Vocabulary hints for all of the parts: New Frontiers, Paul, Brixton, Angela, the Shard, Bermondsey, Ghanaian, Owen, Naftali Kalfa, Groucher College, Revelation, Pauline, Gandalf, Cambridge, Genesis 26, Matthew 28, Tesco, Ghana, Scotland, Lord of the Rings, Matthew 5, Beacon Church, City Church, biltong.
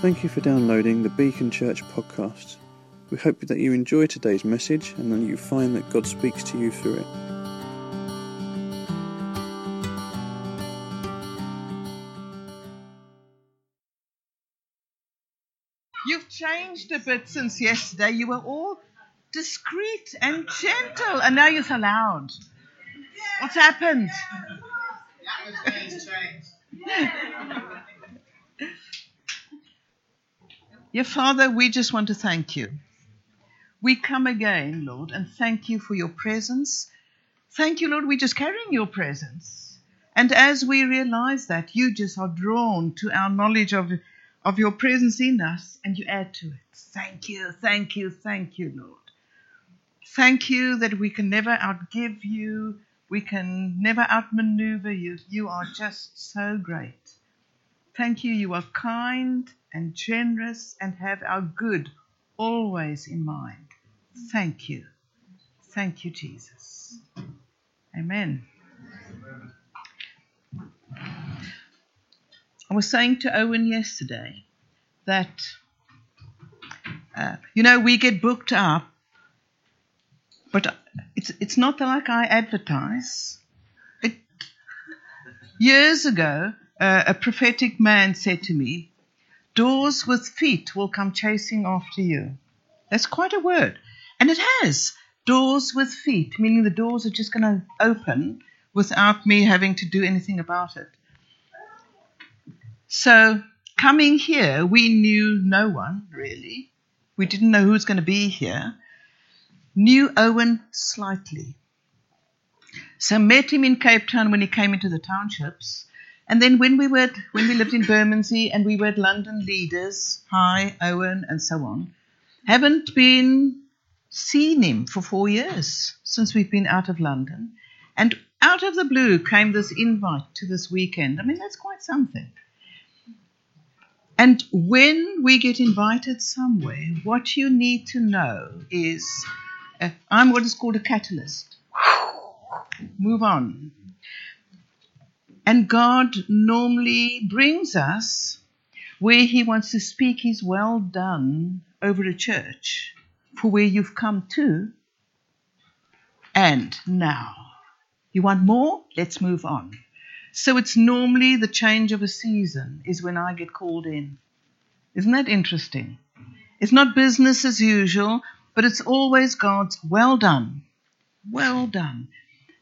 Thank you for downloading the Beacon Church podcast. We hope that you enjoy today's message and that you find that God speaks to you through it. You've changed a bit since yesterday. You were all discreet and gentle, and now you're so loud. What's happened? The atmosphere's changed. Dear Father, we just want to thank you. We come again, Lord, and thank you for your presence. Thank you, Lord, we're just carrying your presence. And as we realize that, you just are drawn to our knowledge of your presence in us, and you add to it. Thank you, Lord. Thank you that we can never outgive you. We can never outmaneuver you. You are just so great. Thank you, you are kind and generous and have our good always in mind. Thank you. Thank you, Jesus. Amen. I was saying to Owen yesterday that, we get booked up, but it's not like I advertise. Years ago, a prophetic man said to me, "Doors with feet will come chasing after you." That's quite a word. And it has. Doors with feet, meaning the doors are just going to open without me having to do anything about it. So coming here, we knew no one, really. We didn't know who was going to be here. Knew Owen slightly. So met him in Cape Town when he came into the townships. And then when we lived in Bermondsey and we were at London Leaders, hi, Owen, and so on, haven't been seen him for 4 years since we've been out of London. And out of the blue came this invite to this weekend. I mean, that's quite something. And when we get invited somewhere, what you need to know is I'm what is called a catalyst. Move on. And God normally brings us where he wants to speak his well done over a church for where you've come to. And now, you want more? Let's move on. So it's normally the change of a season is when I get called in. Isn't that interesting? It's not business as usual, but it's always God's well done. Well done.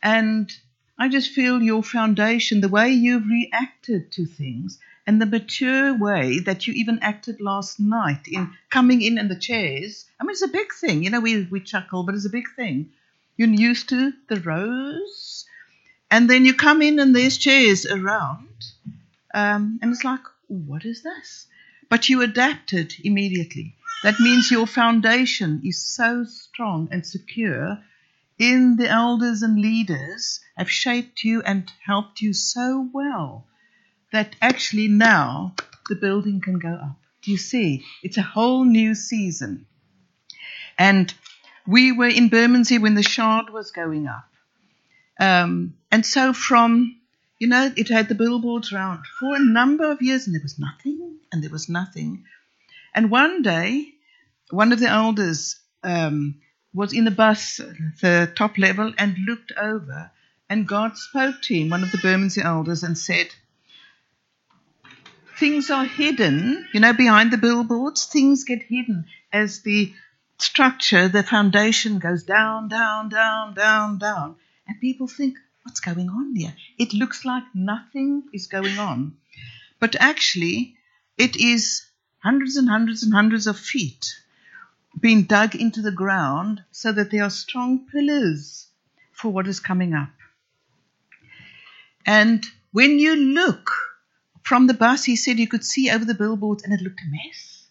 And I just feel your foundation, the way you've reacted to things and the mature way that you even acted last night in coming in the chairs. I mean, it's a big thing. We chuckle, but it's a big thing. You're used to the rows. And then you come in and there's chairs around. And it's like, what is this? But you adapted immediately. That means your foundation is so strong and secure in the elders and leaders have shaped you and helped you so well that actually now the building can go up. Do you see? It's a whole new season. And we were in Bermondsey when the Shard was going up. And so from, it had the billboards round for a number of years and there was nothing and there was nothing. And one day, one of the elders was in the bus, the top level, and looked over, and God spoke to him, one of the Bermondsey elders, and said, things are hidden, behind the billboards, things get hidden as the structure, the foundation goes down, down, down, down, down, and people think, what's going on here? It looks like nothing is going on, but actually it is hundreds and hundreds and hundreds of feet been dug into the ground so that they are strong pillars for what is coming up. And when you look from the bus, he said you could see over the billboards and it looked a mess.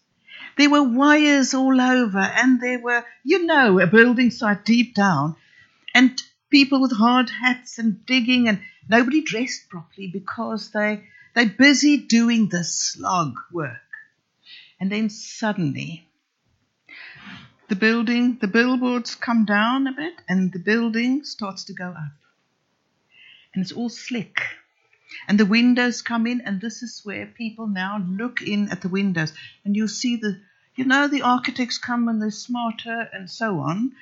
There were wires all over and there were, a building site deep down and people with hard hats and digging and nobody dressed properly because they're busy doing the slog work. And then suddenly, the billboards come down a bit and the building starts to go up. And it's all slick. And the windows come in, and this is where people now look in at the windows. And you'll see the architects come and they're smarter and so on,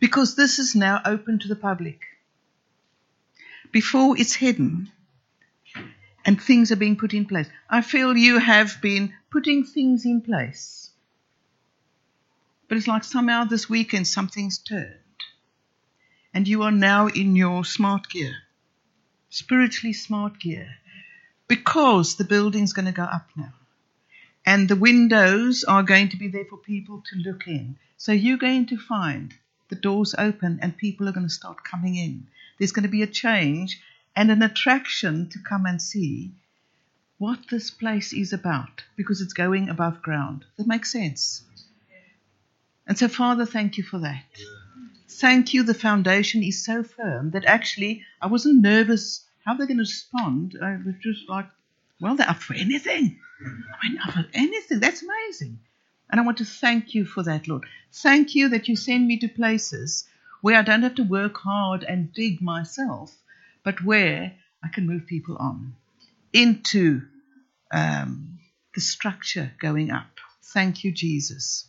because this is now open to the public. Before, it's hidden, and things are being put in place. I feel you have been putting things in place. But it's like somehow this weekend something's turned, and you are now in your smart gear, spiritually smart gear, because the building's going to go up now. And the windows are going to be there for people to look in. So you're going to find the doors open and people are going to start coming in. There's going to be a change and an attraction to come and see what this place is about, because it's going above ground. That makes sense. And so, Father, thank you for that. Thank you. The foundation is so firm that actually I wasn't nervous how they're going to respond. I was just like, well, they're up for anything. I mean, I've anything. That's amazing. And I want to thank you for that, Lord. Thank you that you send me to places where I don't have to work hard and dig myself, but where I can move people on into the structure going up. Thank you, Jesus.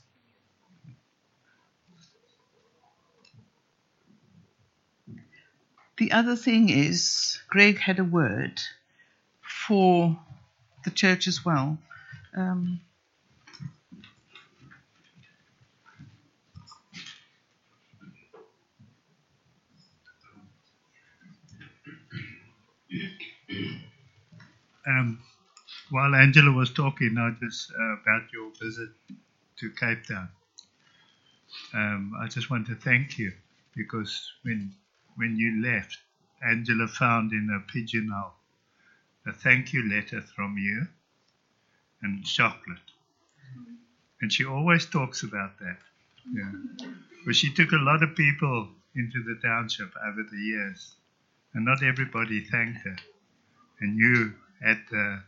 The other thing is, Greg had a word for the church as well. While Angela was talking, I just about your visit to Cape Town. I just want to thank you, because when you left, Angela found in a pigeonhole a thank you letter from you and chocolate. And she always talks about that. Yeah. But she took a lot of people into the township over the years, and not everybody thanked her. And you had the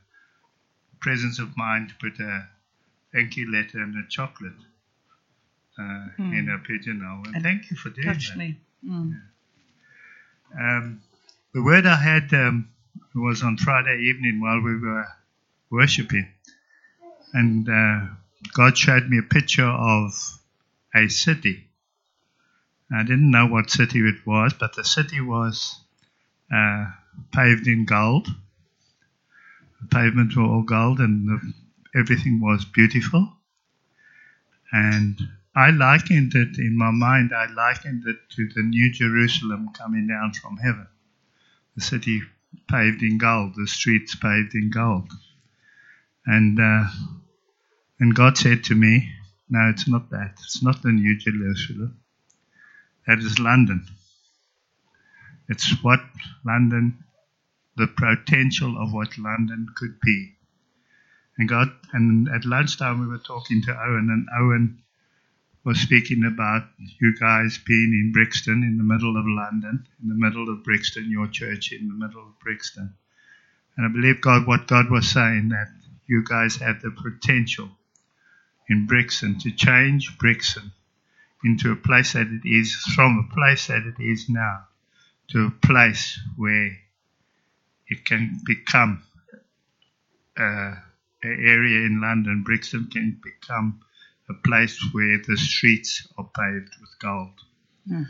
presence of mind to put a thank you letter and a chocolate in her pigeonhole. And thank you for doing touched that. Me. Mm. Yeah. The word I had... was on Friday evening while we were worshipping, and God showed me a picture of a city. I didn't know what city it was, but the city was paved in gold. The pavements were all gold, and everything was beautiful. And I likened it, in my mind, I likened it to the New Jerusalem coming down from heaven, the city paved in gold, the streets paved in gold. And God said to me, no, it's not that. It's not the New Jerusalem. That is London. It's what London, the potential of what London could be. And at lunchtime we were talking to Owen, and Owen was speaking about you guys being in Brixton, in the middle of London, in the middle of Brixton, your church in the middle of Brixton. And I believe what God was saying, that you guys had the potential in Brixton to change Brixton into a place that it is, from a place that it is now, to a place where it can become an area in London. Brixton can become a place where the streets are paved with gold. Yeah.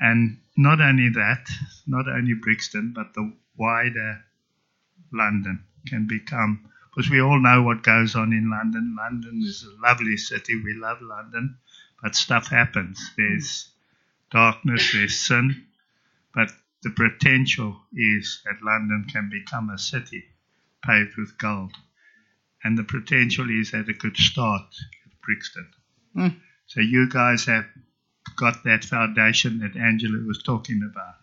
And not only that, not only Brixton, but the wider London can become, because we all know what goes on in London. London is a lovely city. We love London, but stuff happens. There's darkness, there's sin, but the potential is that London can become a city paved with gold. And the potential is that it could start Brixton. Mm. So you guys have got that foundation that Angela was talking about,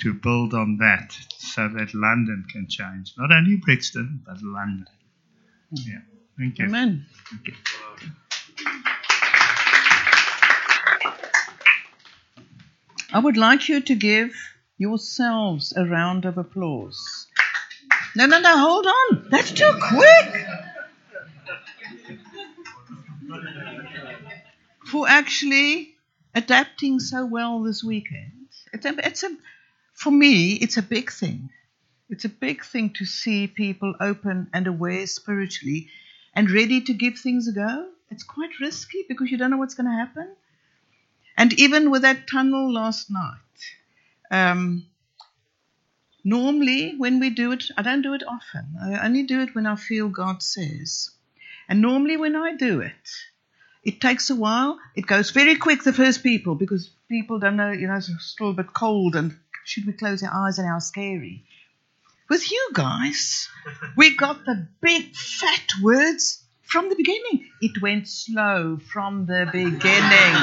to build on that so that London can change. Not only Brixton, but London. Yeah. Thank you. Amen. Thank you. I would like you to give yourselves a round of applause. No, hold on. That's too quick. For actually adapting so well this weekend. For me, it's a big thing. It's a big thing to see people open and aware spiritually and ready to give things a go. It's quite risky because you don't know what's going to happen. And even with that tunnel last night, normally when we do it, I don't do it often. I only do it when I feel God says. And normally when I do it, it takes a while. It goes very quick, the first people, because people don't know, it's still a bit cold and should we close our eyes and how scary. With you guys, we got the big fat words from the beginning. It went slow from the beginning.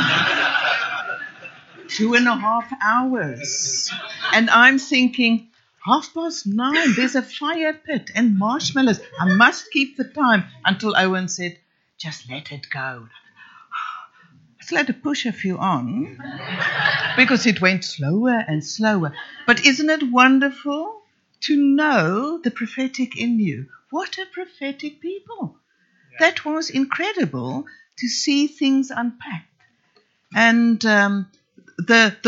2.5 hours. And I'm thinking, 9:30, there's a fire pit and marshmallows. I must keep the time until Owen said, just let it go. I still had to push a few on because it went slower and slower. But isn't it wonderful to know the prophetic in you? What a prophetic people. Yeah. That was incredible to see things unpacked. And the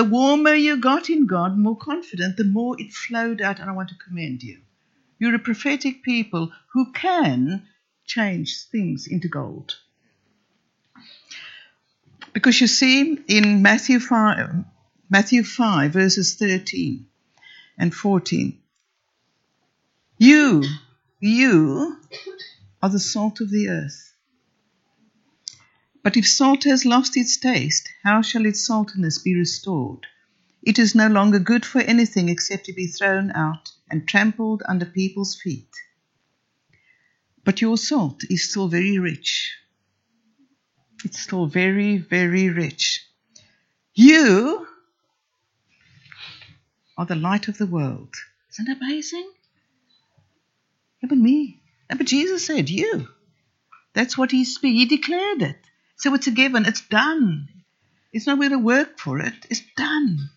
warmer you got in God, more confident, the more it flowed out. And I want to commend you. You're a prophetic people who can change things into gold. Because you see, in Matthew 5, verses 13 and 14, you are the salt of the earth. But if salt has lost its taste, how shall its saltiness be restored? It is no longer good for anything except to be thrown out and trampled under people's feet. But your salt is still very rich. It's still very, very rich. You are the light of the world. Isn't that amazing? Yeah, but me. Yeah, but Jesus said, you. That's what he declared it. So it's a given. It's done. It's not going to work for it. It's done.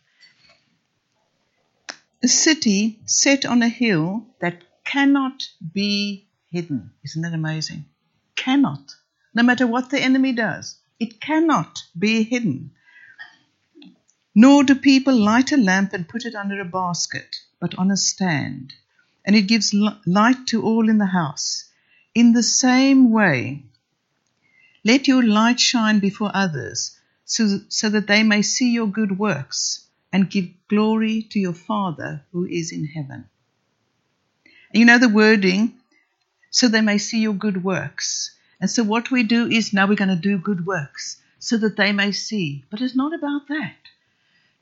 A city set on a hill that cannot be hidden. Isn't that amazing? Cannot. No matter what the enemy does, it cannot be hidden. Nor do people light a lamp and put it under a basket, but on a stand. And it gives light to all in the house. In the same way, let your light shine before others so that they may see your good works and give glory to your Father who is in heaven. And the wording, so they may see your good works. And so what we do is now we're going to do good works so that they may see. But it's not about that.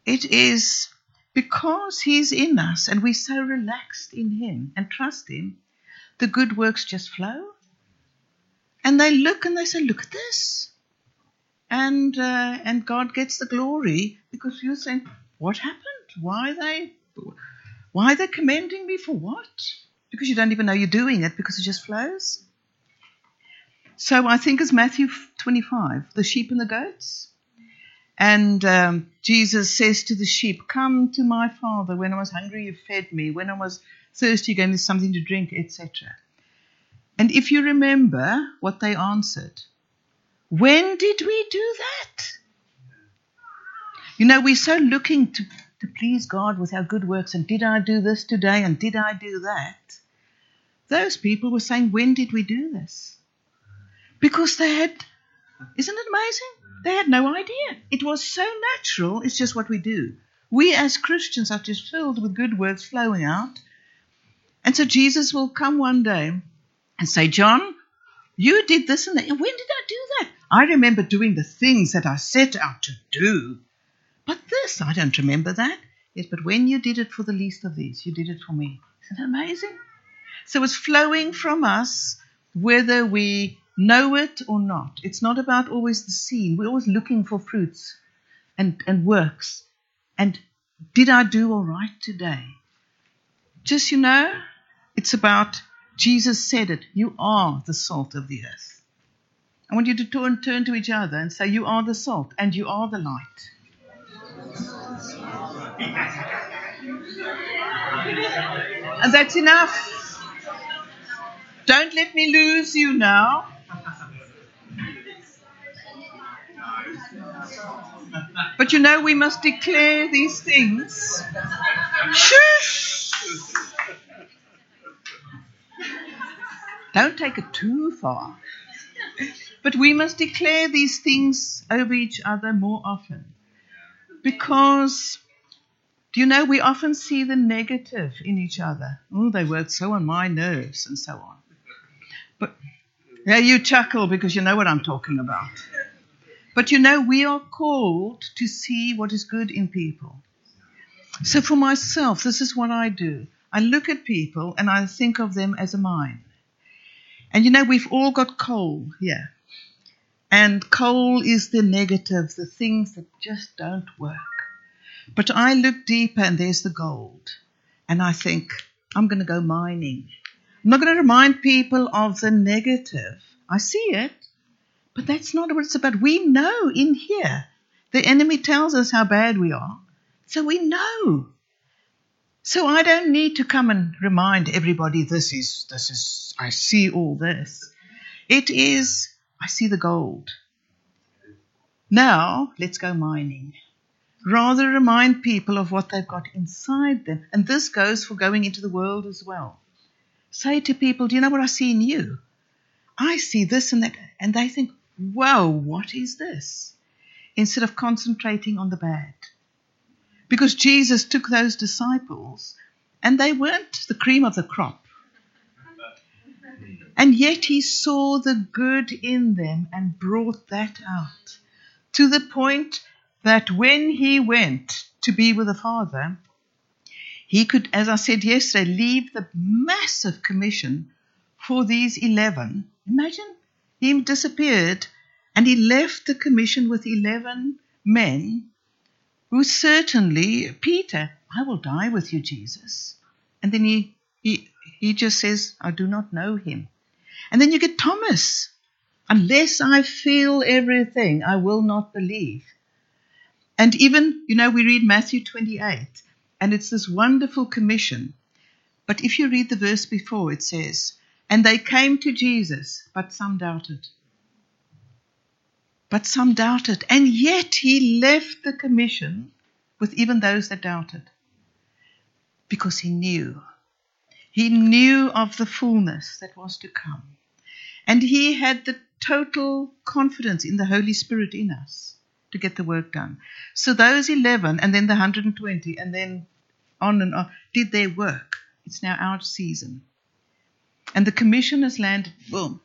It is because he's in us and we're so relaxed in him and trust him, the good works just flow. And they look and they say, look at this. And God gets the glory because you're saying, what happened? Why are they commending me for what? Because you don't even know you're doing it because it just flows. So I think it's Matthew 25, the sheep and the goats. And Jesus says to the sheep, come to my Father. When I was hungry, you fed me. When I was thirsty, you gave me something to drink, etc. And if you remember what they answered, when did we do that? We're so looking to please God with our good works, and did I do this today, and did I do that? Those people were saying, when did we do this? Because they had, isn't it amazing? They had no idea. It was so natural, it's just what we do. We as Christians are just filled with good works flowing out. And so Jesus will come one day and say, John, you did this and that. When did I do that? I remember doing the things that I set out to do. But this, I don't remember that. Yes, but when you did it for the least of these, you did it for me. Isn't that amazing? So it's flowing from us, whether we know it or not. It's not about always the scene. We're always looking for fruits and works. And did I do all right today? Just, it's about Jesus said it, you are the salt of the earth. I want you to turn to each other and say, you are the salt and you are the light. And that's enough. Don't let me lose you now. But we must declare these things. Shush! Don't take it too far. But we must declare these things over each other more often. Because, do you know, we often see the negative in each other. Oh, they work so on my nerves and so on. But yeah, you chuckle because you know what I'm talking about. But you know, we are called to see what is good in people. So for myself, this is what I do. I look at people and I think of them as a mine. And you know, we've all got coal here. And coal is the negative, the things that just don't work. But I look deeper and there's the gold. And I think, I'm going to go mining. I'm not going to remind people of the negative. I see it, but that's not what it's about. We know in here, the enemy tells us how bad we are. So we know. So I don't need to come and remind everybody, this is, I see all this. It is, I see the gold. Now, let's go mining. Rather remind people of what they've got inside them. And this goes for going into the world as well. Say to people, do you know what I see in you? I see this and that. And they think, whoa, what is this? Instead of concentrating on the bad. Because Jesus took those disciples and they weren't the cream of the crop. And yet he saw the good in them and brought that out to the point that when he went to be with the Father, he could, as I said yesterday, leave the massive commission for these 11. Imagine he disappeared and he left the commission with 11 men. Who certainly, Peter, I will die with you, Jesus. And then he just says, I do not know him. And then you get Thomas. Unless I feel everything, I will not believe. And even, you know, we read Matthew 28, and it's this wonderful commission. But if you read the verse before, it says, and they came to Jesus, but some doubted. But some doubted, and yet he left the commission with even those that doubted. Because he knew of the fullness that was to come. And he had the total confidence in the Holy Spirit in us to get the work done. So those 11 and then the 120 and then on and on did their work. It's now our season. And the commission has landed, boom,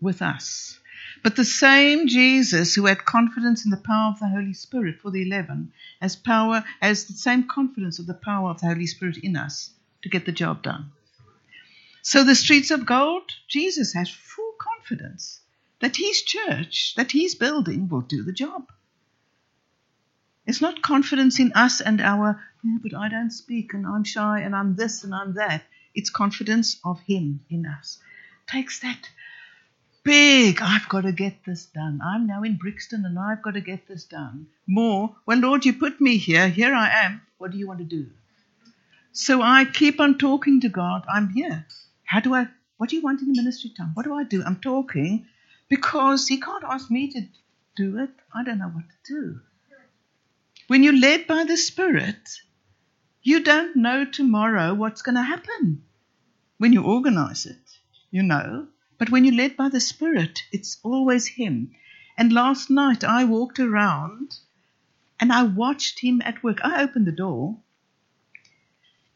with us. But the same Jesus who had confidence in the power of the Holy Spirit for the 11 has the same confidence of the power of the Holy Spirit in us to get the job done. So the streets of gold, Jesus has full confidence that his church, that his building will do the job. It's not confidence in us and our, but I don't speak and I'm shy and I'm this and I'm that. It's confidence of him in us. Takes that big, I've got to get this done. I'm now in Brixton and I've got to get this done. More, well, Lord, you put me here. Here I am. What do you want to do? So I keep on talking to God. I'm here. What do you want in the ministry time? What do I do? I'm talking because he can't ask me to do it. I don't know what to do. When you're led by the Spirit, you don't know tomorrow what's going to happen. When you organize it, you know. But when you're led by the Spirit, it's always him. And last night I walked around and I watched him at work. I opened the door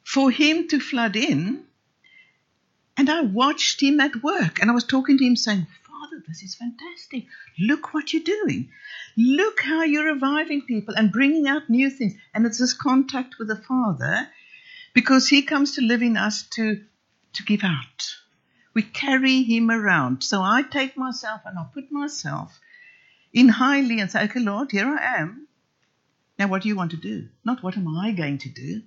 for him to flood in and I watched him at work. And I was talking to him saying, Father, this is fantastic. Look what you're doing. Look how you're reviving people and bringing out new things. And it's this contact with the Father because he comes to live in us to give out. We carry him around. So I take myself and I put myself in highly and say, okay, Lord, here I am. Now, what do you want to do? Not what am I going to do?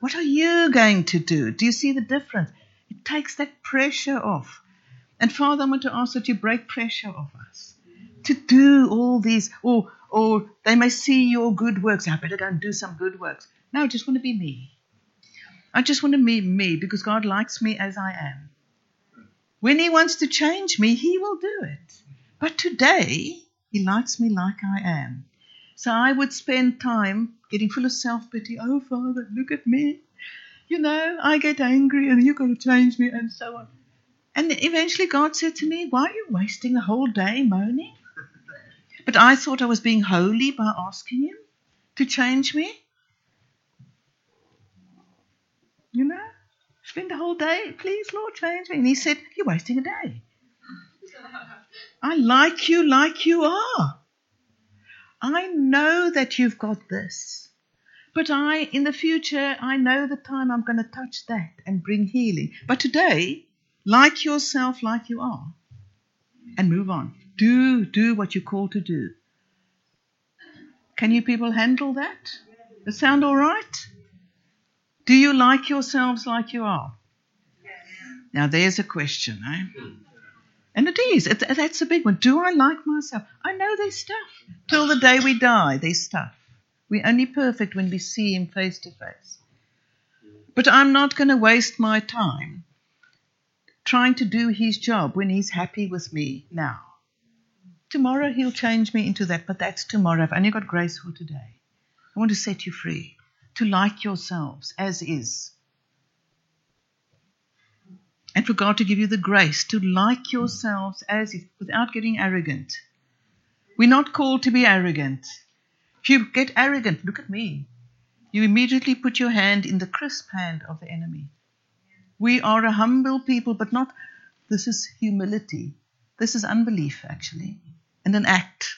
What are you going to do? Do you see the difference? It takes that pressure off. And Father, I want to ask that you break pressure off us to do all these, or they may see your good works. I better go and do some good works. No, I just want to be me. I just want to be me because God likes me as I am. When he wants to change me, he will do it. But today, he likes me like I am. So I would spend time getting full of self-pity. Oh, Father, look at me. You know, I get angry and you've got to change me and so on. And eventually God said to me, why are you wasting the whole day moaning? But I thought I was being holy by asking him to change me. You know, spend the whole day, please, Lord, change me. And he said, you're wasting a day. I like you are. I know that you've got this. But in the future, I know the time I'm going to touch that and bring healing. But today, like yourself, like you are, and move on. Do what you're called to do. Can you people handle that? Does it sound all right? Do you like yourselves like you are? Yes. Now, there's a question, eh? And it is. That's a big one. Do I like myself? I know there's stuff. Till the day we die, there's stuff. We're only perfect when we see him face to face. But I'm not going to waste my time trying to do his job when he's happy with me now. Tomorrow he'll change me into that, but that's tomorrow. I've only got grace for today. I want to set you free, to like yourselves as is. And for God to give you the grace to like yourselves as is without getting arrogant. We're not called to be arrogant. If you get arrogant, look at me. You immediately put your hand in the crisp hand of the enemy. We are a humble people, but not, this is humility. This is unbelief, actually, and an act.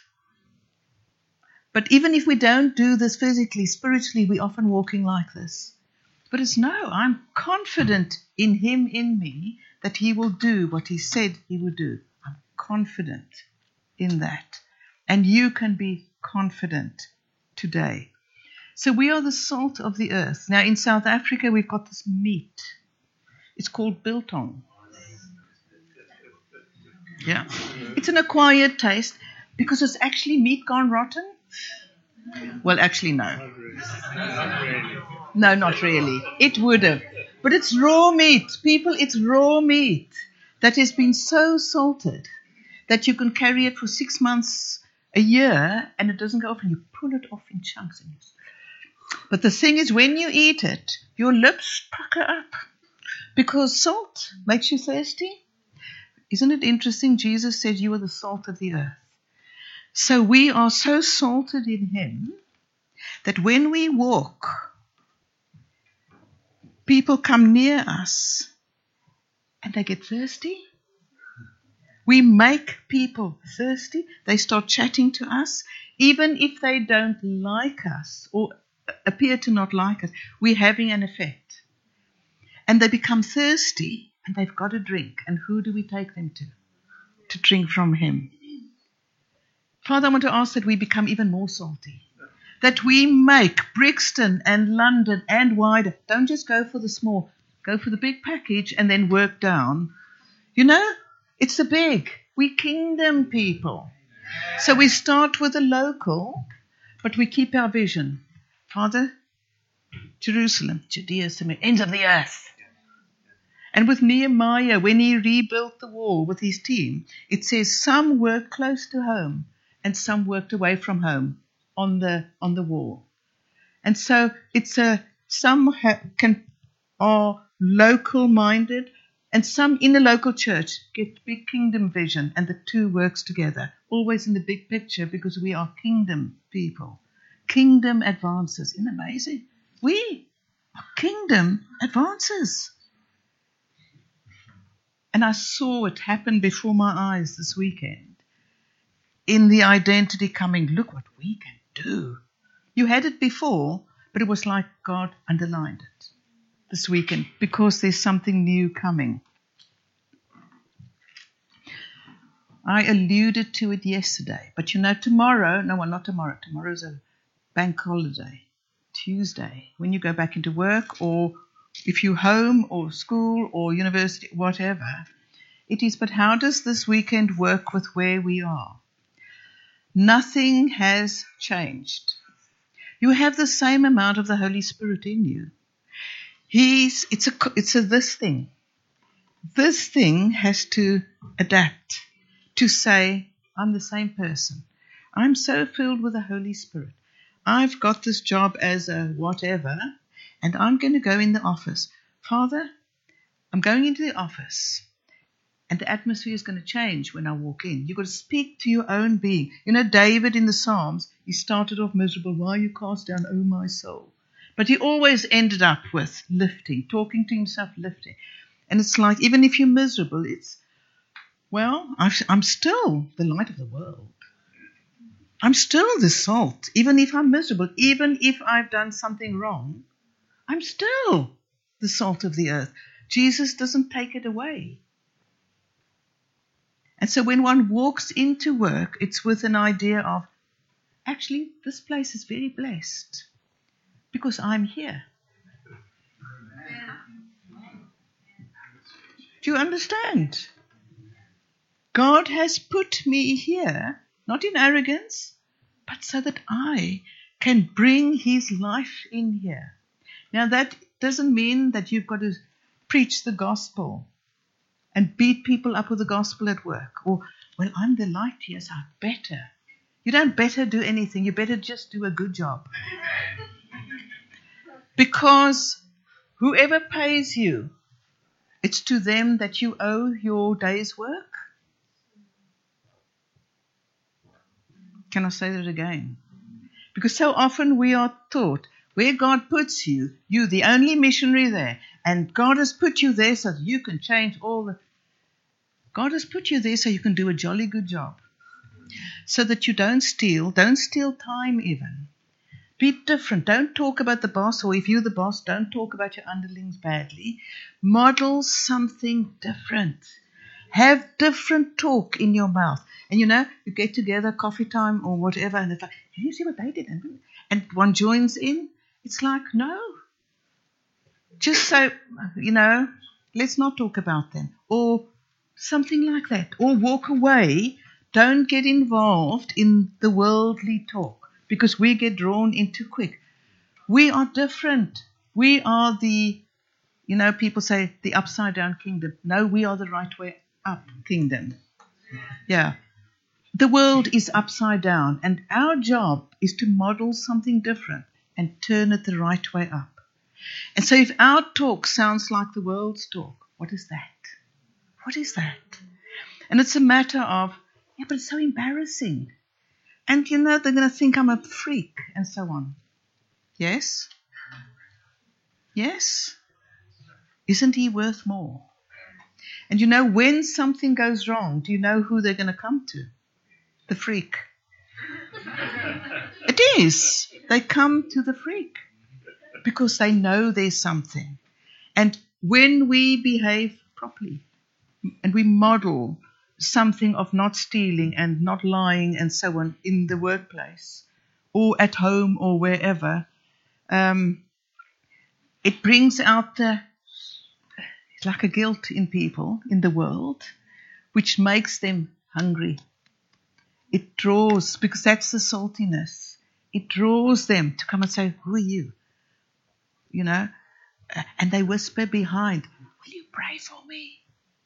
But even if we don't do this physically, spiritually, we're often walking like this. But it's no, I'm confident in him, in me, that he will do what he said he would do. I'm confident in that. And you can be confident today. So we are the salt of the earth. Now, in South Africa, we've got this meat. It's called biltong. Yeah, it's an acquired taste because it's actually meat gone rotten. Well, actually, no. No, not really. It would have. But it's raw meat. People, it's raw meat that has been so salted that you can carry it for 6 months, a year, and it doesn't go off, and you pull it off in chunks. But the thing is, when you eat it, your lips pucker up because salt makes you thirsty. Isn't it interesting? Jesus said, you are the salt of the earth. So we are so salted in him that when we walk, people come near us and they get thirsty. We make people thirsty. They start chatting to us. Even if they don't like us or appear to not like us, we're having an effect. And they become thirsty. And they've got a drink. And who do we take them to drink from him? Father, I want to ask that we become even more salty, that we make Brixton and London and wider. Don't just go for the small. Go for the big package and then work down. You know, it's the big. We're kingdom people. So we start with the local, but we keep our vision. Father, Jerusalem, Judea, Samaria, ends of the earth. And with Nehemiah, when he rebuilt the wall with his team, it says some worked close to home and some worked away from home on the wall. And so it's some are local-minded and some in the local church get big kingdom vision, and the two works together, always in the big picture, because we are kingdom people. Kingdom advances. Isn't it amazing? We are kingdom advances. And I saw it happen before my eyes this weekend in the identity coming. Look what we can do. You had it before, but it was like God underlined it this weekend because there's something new coming. I alluded to it yesterday, but you know tomorrow, no, well, not tomorrow. Tomorrow's a bank holiday, Tuesday, when you go back into work or if you're home or school or university, whatever it is. But how does this weekend work with where we are? Nothing has changed. You have the same amount of the Holy Spirit in you. It's a this thing. This thing has to adapt to say, I'm the same person. I'm so filled with the Holy Spirit. I've got this job as a whatever. And I'm going to go in the office. Father, I'm going into the office. And the atmosphere is going to change when I walk in. You've got to speak to your own being. You know, David in the Psalms, he started off miserable. Why are you cast down, O my soul? But he always ended up with lifting, talking to himself, lifting. And it's like, even if you're miserable, it's, well, I'm still the light of the world. I'm still the salt. Even if I'm miserable, even if I've done something wrong, I'm still the salt of the earth. Jesus doesn't take it away. And so when one walks into work, it's with an idea of, actually, this place is very blessed because I'm here. Do you understand? God has put me here, not in arrogance, but so that I can bring his life in here. Now, that doesn't mean that you've got to preach the gospel and beat people up with the gospel at work. Or, well, I'm the light here, so I better. You don't better do anything. You better just do a good job. Because whoever pays you, it's to them that you owe your day's work. Can I say that again? Because so often we are taught, where God puts you, you're the only missionary there. And God has put you there so that you can change all the... God has put you there so you can do a jolly good job. So that you don't steal time even. Be different. Don't talk about the boss, or if you're the boss, don't talk about your underlings badly. Model something different. Have different talk in your mouth. And you know, you get together, coffee time or whatever, and it's like, did you see what they did? And one joins in. It's like, no. Just so, you know, let's not talk about them. Or something like that. Or walk away. Don't get involved in the worldly talk because we get drawn in too quick. We are different. We are the, you know, people say the upside down kingdom. No, we are the right way up kingdom. Yeah. The world is upside down, and our job is to model something different and turn it the right way up. And so if our talk sounds like the world's talk, what is that? What is that? And it's a matter of, yeah, but it's so embarrassing. And, you know, they're going to think I'm a freak and so on. Yes? Yes? Isn't he worth more? And, you know, when something goes wrong, do you know who they're going to come to? The freak. It is. They come to the freak. Because they know there's something. And when we behave properly and we model something of not stealing and not lying and so on in the workplace or at home or wherever, it brings out the, it's like a guilt in people, in the world, which makes them hungry. It draws, because that's the saltiness, it draws them to come and say, who are you? You know, and they whisper behind, will you pray for me?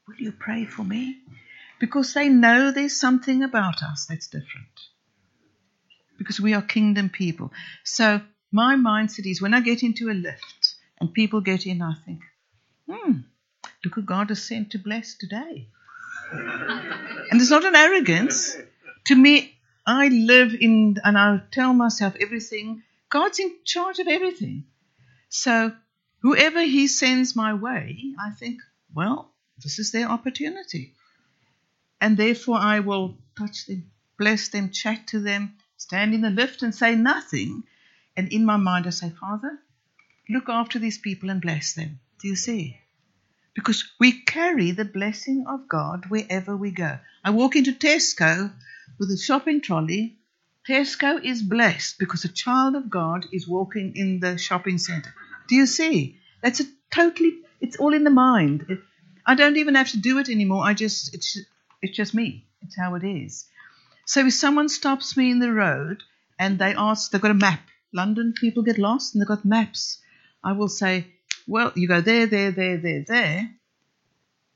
Will you pray for me? Because they know there's something about us that's different. Because we are kingdom people. So my mindset is when I get into a lift and people get in, I think, look who God has sent to bless today. And it's not an arrogance. To me, I live in, and I tell myself everything, God's in charge of everything. So whoever he sends my way, I think, well, this is their opportunity. And therefore I will touch them, bless them, chat to them, stand in the lift and say nothing. And in my mind I say, Father, look after these people and bless them. Do you see? Because we carry the blessing of God wherever we go. I walk into Tesco with a shopping trolley. Tesco is blessed because a child of God is walking in the shopping centre. Do you see? That's a totally, it's all in the mind. I don't even have to do it anymore. It's just me. It's how it is. So if someone stops me in the road and they ask, they've got a map. London people get lost and they've got maps. I will say, well, you go there.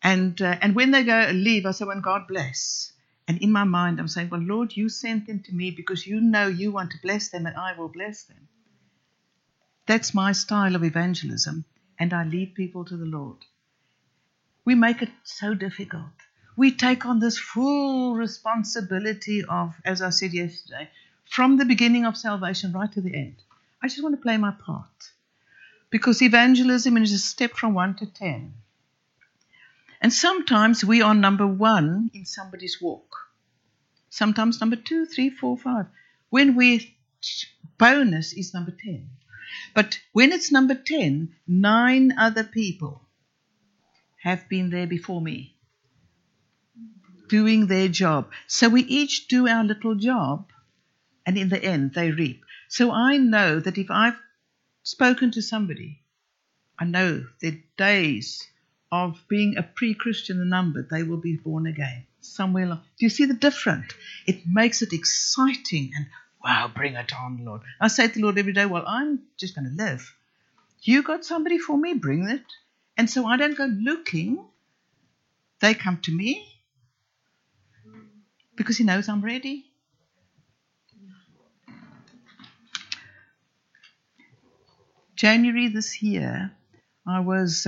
And when they go leave, I say, well, God bless. And in my mind, I'm saying, well, Lord, you sent them to me because you know you want to bless them and I will bless them. That's my style of evangelism. And I lead people to the Lord. We make it so difficult. we take on this full responsibility of, as I said yesterday, from the beginning of salvation right to the end. I just want to play my part. Because evangelism is a step from 1 to 10. And sometimes we are number 1 in somebody's walk. Sometimes number 2, 3, 4, 5. When we're bonus is number 10. But when it's number 10, 9 other people have been there before me, doing their job. So we each do our little job, and in the end they reap. So I know that if I've spoken to somebody, I know their days of being a pre-Christian are numbered. They will be born again somewhere along. Do you see the difference? It makes it exciting and wow, bring it on, Lord. I say to the Lord every day, well, I'm just going to live. You got somebody for me, bring it. And so I don't go looking. They come to me because He knows I'm ready. January this year, I was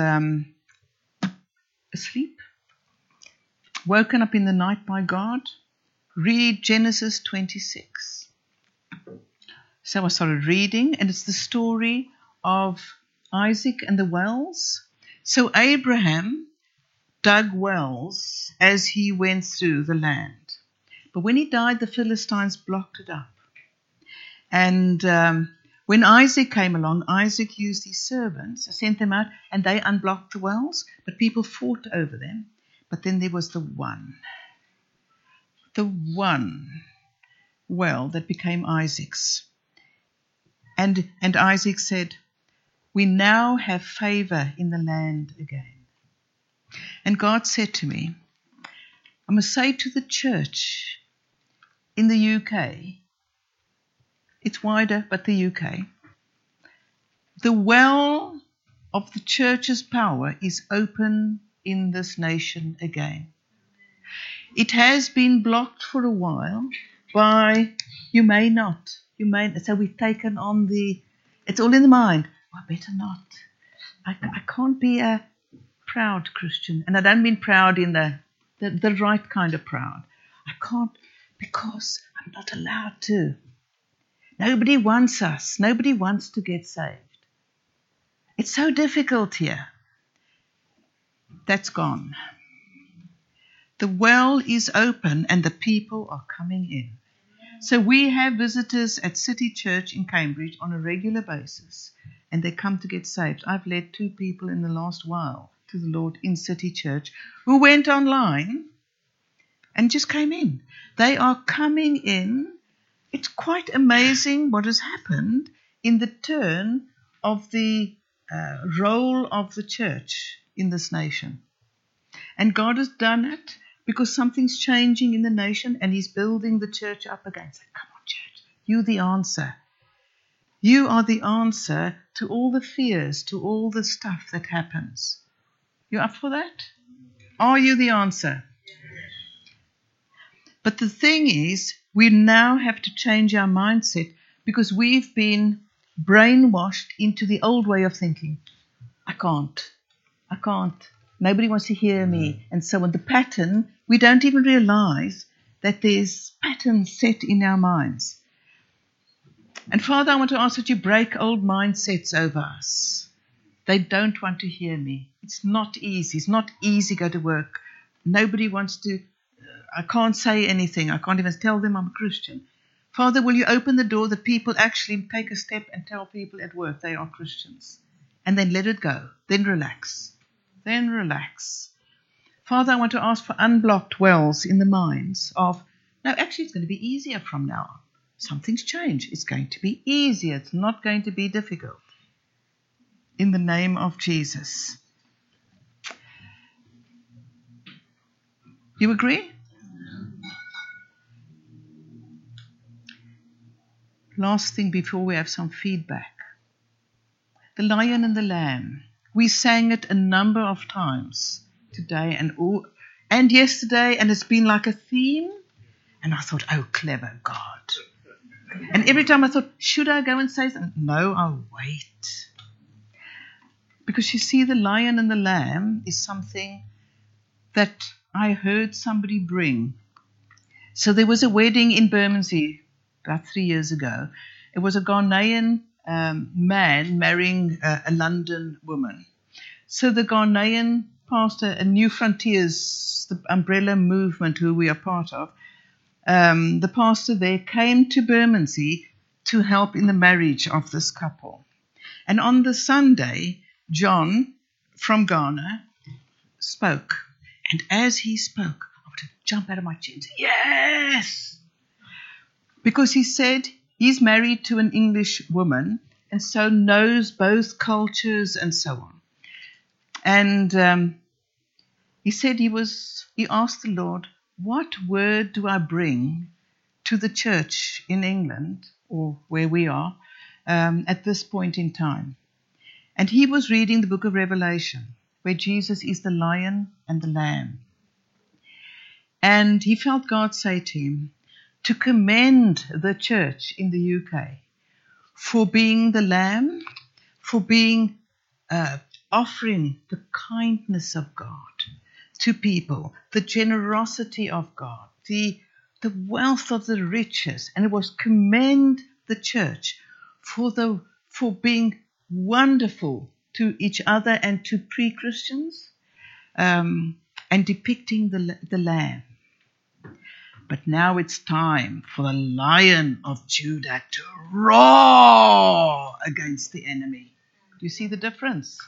asleep, woken up in the night by God. Read Genesis 26. So I started reading, and it's the story of Isaac and the wells. So Abraham dug wells as he went through the land. But when he died, the Philistines blocked it up. And when Isaac came along, Isaac used his servants, sent them out, and they unblocked the wells. But people fought over them. But then there was the one well that became Isaac's. And Isaac said, we now have favor in the land again. And God said to me, I must say to the church in the UK, it's wider, but the UK, the well of the church's power is open in this nation again. It has been blocked for a while by, you may not. So we've taken on the, it's all in the mind. Well, I better not. I can't be a proud Christian. And I don't mean proud in the right kind of proud. I can't because I'm not allowed to. Nobody wants us. Nobody wants to get saved. It's so difficult here. That's gone. The well is open and the people are coming in. So we have visitors at City Church in Cambridge on a regular basis, and they come to get saved. I've led 2 people in the last while to the Lord in City Church who went online and just came in. They are coming in. It's quite amazing what has happened in the turn of the role of the church in this nation. And God has done it. Because something's changing in the nation and He's building the church up again. So, come on, church, you're the answer. You are the answer to all the fears, to all the stuff that happens. You up for that? Are you the answer? But the thing is, we now have to change our mindset because we've been brainwashed into the old way of thinking. I can't. Nobody wants to hear me, and so on. The pattern, we don't even realize that there's patterns set in our minds. And Father, I want to ask that You break old mindsets over us. They don't want to hear me. It's not easy. It's not easy to go to work. Nobody wants to, I can't say anything. I can't even tell them I'm a Christian. Father, will You open the door that people actually take a step and tell people at work they are Christians? And then let it go. Then relax. Father, I want to ask for unblocked wells in the minds of, no, actually it's going to be easier from now on. Something's changed. It's going to be easier. It's not going to be difficult. In the name of Jesus. You agree? Last thing before we have some feedback. The Lion and the Lamb. We sang it a number of times today and yesterday, and it's been like a theme. And I thought, oh, clever God. And every time I thought, should I go and say something? No, I'll wait. Because you see, the Lion and the Lamb is something that I heard somebody bring. So there was a wedding in Bermondsey about 3 years ago. It was a Ghanaian man marrying a London woman. So the Ghanaian pastor and New Frontiers, the umbrella movement who we are part of, the pastor there came to Bermondsey to help in the marriage of this couple. And on the Sunday, John from Ghana spoke. And as he spoke, I wanted to jump out of my chair and say, yes! Because he said he's married to an English woman and so knows both cultures and so on. And he said he asked the Lord, what word do I bring to the church in England or where we are at this point in time? And he was reading the book of Revelation, where Jesus is the lion and the lamb. And he felt God say to him, to commend the church in the UK for being the lamb, for being offering the kindness of God to people, the generosity of God, the wealth of the riches. And it was commend the church for being wonderful to each other and to pre-Christians, and depicting the lamb. But now it's time for the Lion of Judah to roar against the enemy. Do you see the difference?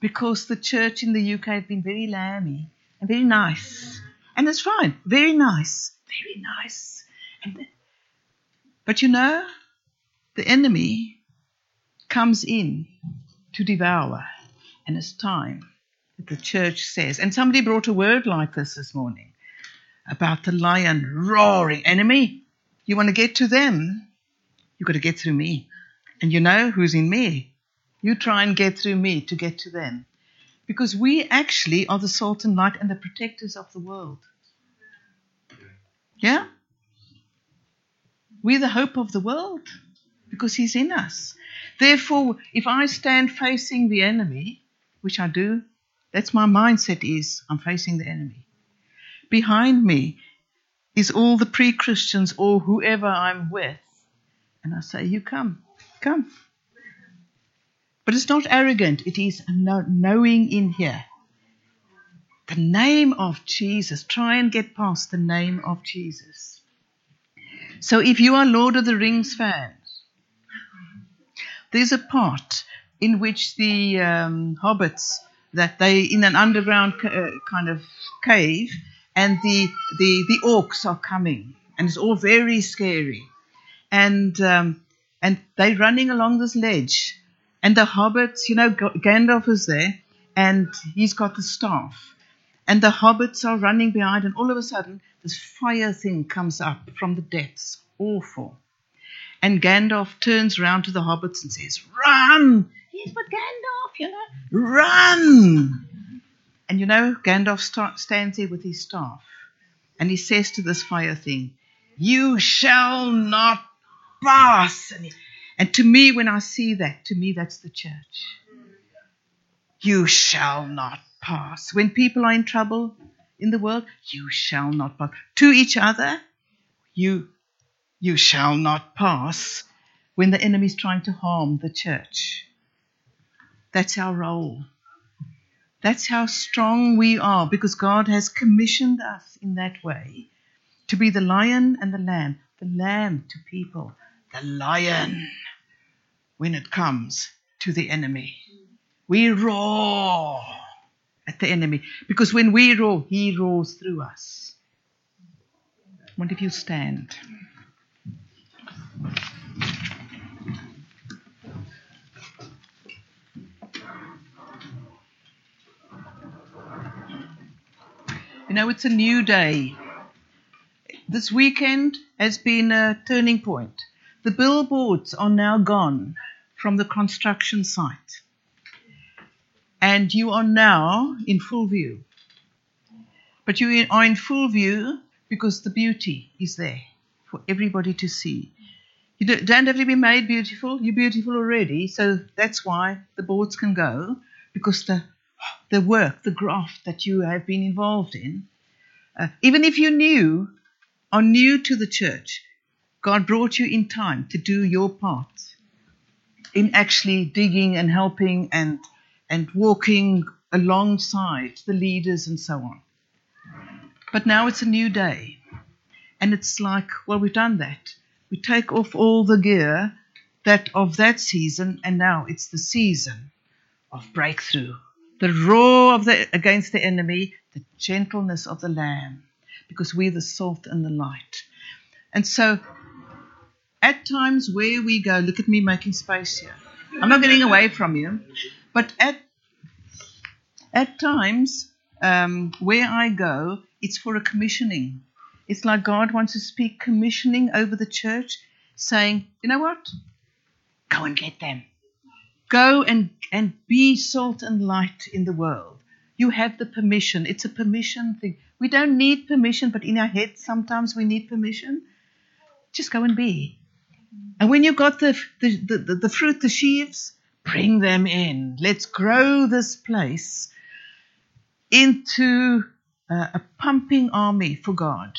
Because the church in the UK has been very lamby and very nice. And it's fine. Very nice. Very nice. But you know, the enemy comes in to devour. And it's time that the church says, and somebody brought a word like this morning about the lion roaring. Enemy, you want to get to them? You've got to get through me. And you know who's in me? You try and get through me to get to them. Because we actually are the salt and light and the protectors of the world. Yeah? We're the hope of the world because he's in us. Therefore, if I stand facing the enemy, which I do, that's my mindset is I'm facing the enemy. Behind me is all the pre-Christians or whoever I'm with. And I say, you come. But it's not arrogant. It is knowing in here. The name of Jesus. Try and get past the name of Jesus. So if you are Lord of the Rings fans, there's a part in which the hobbits, that they in an underground kind of cave, and the orcs are coming. And it's all very scary. And they're running along this ledge. And the hobbits, you know, Gandalf is there, and he's got the staff. And the hobbits are running behind, and all of a sudden, this fire thing comes up from the depths. Awful. And Gandalf turns round to the hobbits and says, run! Yes, but Gandalf, you know, run! And you know, Gandalf stands there with his staff, and he says to this fire thing, you shall not pass! And to me, when I see that, to me, that's the church. You shall not pass. When people are in trouble in the world, you shall not pass. To each other, you shall not pass when the enemy is trying to harm the church. That's our role. That's how strong we are, because God has commissioned us in that way to be the lion and the lamb to people. The lion, when it comes to the enemy, we roar at the enemy. Because when we roar, he roars through us. I wonder if you stand. You know, it's a new day. This weekend has been a turning point. The billboards are now gone from the construction site. And you are now in full view. But you are in full view because the beauty is there for everybody to see. You don't have to be made beautiful. You're beautiful already. So that's why the boards can go, because the the work, the graft that you have been involved in. Even if you knew or new to the church, God brought you in time to do your part in actually digging and helping and walking alongside the leaders and so on. But now it's a new day. And it's like, well, we've done that. We take off all the gear of that season, and now it's the season of breakthrough. The roar against the enemy, the gentleness of the Lamb, because we're the salt and the light. And so at times where we go, look at me making space here. I'm not getting away from you. But at times where I go, it's for a commissioning. It's like God wants to speak commissioning over the church, saying, you know what? Go and get them. Go and be salt and light in the world. You have the permission. It's a permission thing. We don't need permission, but in our heads sometimes we need permission. Just go and be. And when you've got the fruit, the sheaves, bring them in. Let's grow this place into a pumping army for God,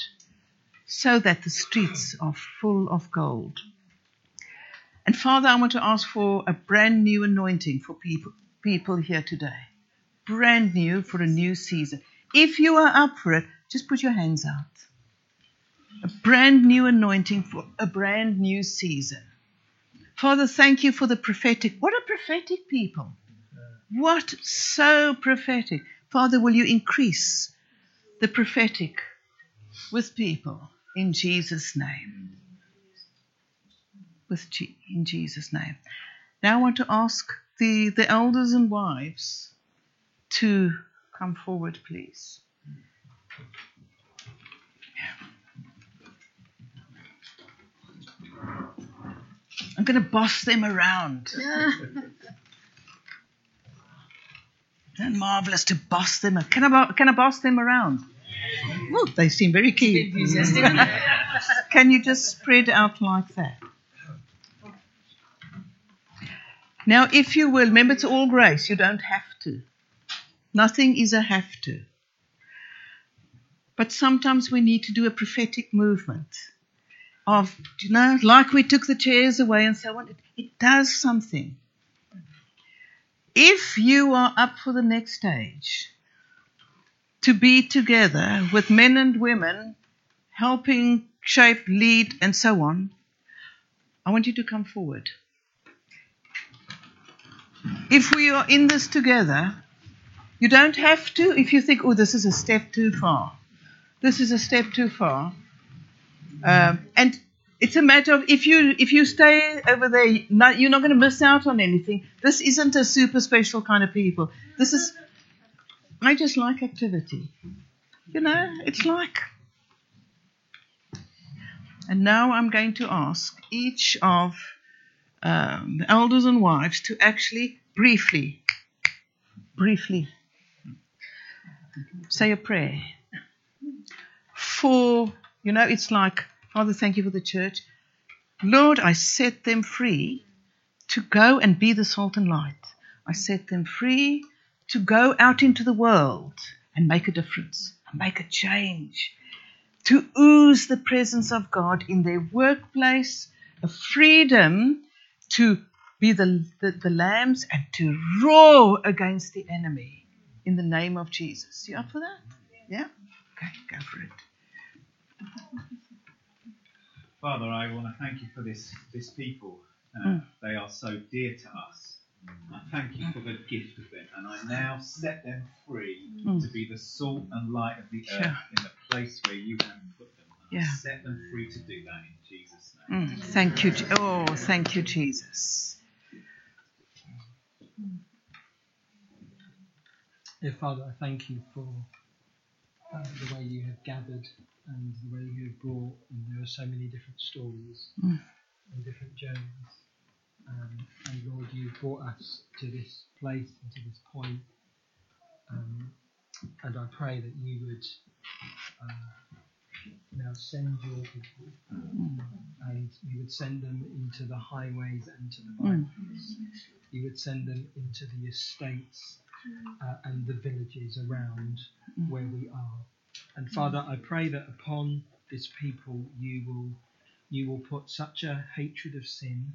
so that the streets are full of gold. And Father, I want to ask for a brand new anointing for people here today. Brand new for a new season. If you are up for it, just put your hands out. A brand new anointing for a brand new season. Father, thank you for the prophetic. What a prophetic people. What so prophetic. Father, will you increase the prophetic with people in Jesus' name. In Jesus' name. Now I want to ask the elders and wives to come forward, please. I'm going to boss them around. Isn't marvelous to boss them? Can I boss them around? Oh, they seem very keen. Can you just spread out like that? Now, if you will, remember it's all grace. You don't have to. Nothing is a have to. But sometimes we need to do a prophetic movement of, like we took the chairs away and so on. It does something. If you are up for the next stage, to be together with men and women, helping, shape, lead, and so on, I want you to come forward. If we are in this together, you don't have to. If you think, oh, this is a step too far. This is a step too far. And it's a matter of if you stay over there, you're not going to miss out on anything. This isn't a super special kind of people. This is, I just like activity. It's like. And now I'm going to ask each of the elders and wives to actually briefly say a prayer. For, it's like, Father, thank you for the church. Lord, I set them free to go and be the salt and light. I set them free to go out into the world and make a difference and make a change, to ooze the presence of God in their workplace, a freedom to be the lambs and to roar against the enemy in the name of Jesus. You up for that? Yeah? Okay, go for it. Father, I want to thank you for this people. They are so dear to us. I thank you for the gift of them, and I now set them free to be the salt and light of the earth in the place where you have put them. And I set them free to do that in Jesus' name. Thank you. Oh, thank you, Jesus. Dear Father, I thank you for the way you have gathered and the way you have brought, and there are so many different stories and different journeys. And Lord, you brought us to this place and to this point. And I pray that you would now send your people, and you would send them into the highways and to the byways. You would send them into the estates and the villages around where we are. And Father, I pray that upon this people you will put such a hatred of sin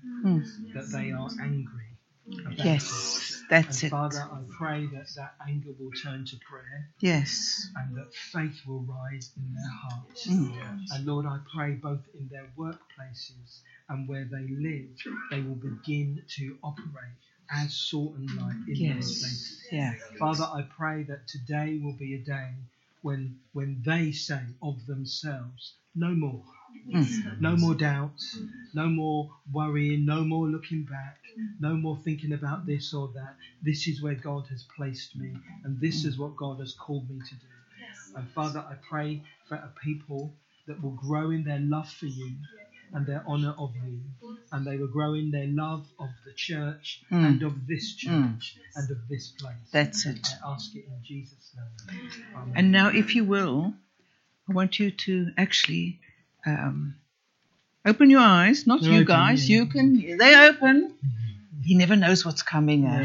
that they are angry about it. That's it. Father, I pray that anger will turn to prayer. Yes. And that faith will rise in their hearts. Yes. And Lord, I pray both in their workplaces and where they live, they will begin to operate as salt and light in those places. Yeah. Father, I pray that today will be a day when they say of themselves, no more. No more doubts, no more worrying, no more looking back, no more thinking about this or that. This is where God has placed me, and this is what God has called me to do. Yes. And Father, I pray for a people that will grow in their love for you and their honour of you, and they will grow in their love of the church and of this church and of this place. That's it. I ask it in Jesus' name. Amen. And now, if you will, I want you to actually open your eyes, not They're you open, guys. Yeah. You can. They open. He never knows what's coming out.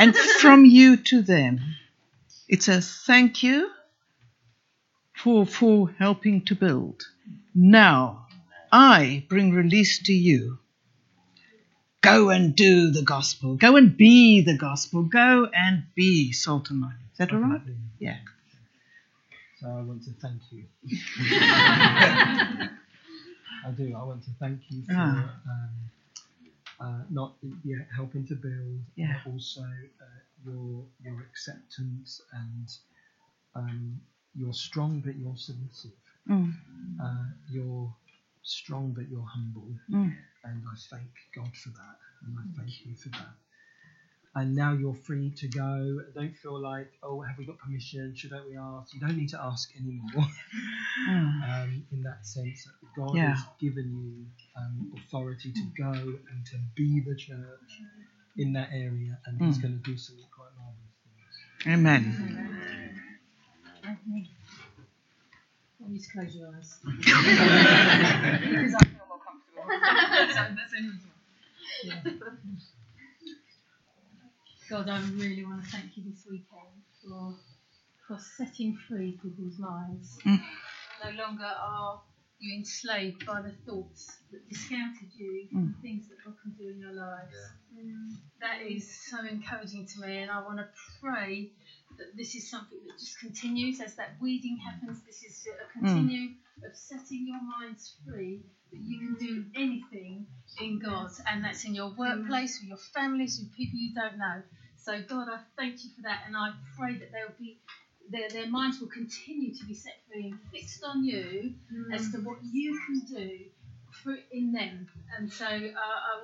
And from you to them, it's a thank you for helping to build. Now, I bring release to you. Go and do the gospel. Go and be the gospel. Go and be salt and light. Is that all right? Yeah. So I want to thank you. I do. I want to thank you for helping to build, but also your acceptance and you're strong but you're submissive. You're strong but you're humble, and I thank God for that, and I thank you for that. And now you're free to go. Don't feel like, have we got permission? Shouldn't we ask? You don't need to ask anymore. In that sense, God has given you authority to go and to be the church in that area, and He's going to do some quite marvelous things. Amen. Okay. Please close your eyes. Because I feel more comfortable. God, I really want to thank you this weekend for setting free people's minds. No longer are you enslaved by the thoughts that discounted you, the things that God can do in your lives. Yeah. That is so encouraging to me, and I want to pray that this is something that just continues. As that weeding happens, this is a continuum of setting your minds free, that you can do anything in God, and that's in your workplace, with your families, with people you don't know. So God, I thank you for that, and I pray that they'll be their minds will continue to be set free and fixed on you as to what you can do for, in them. And so I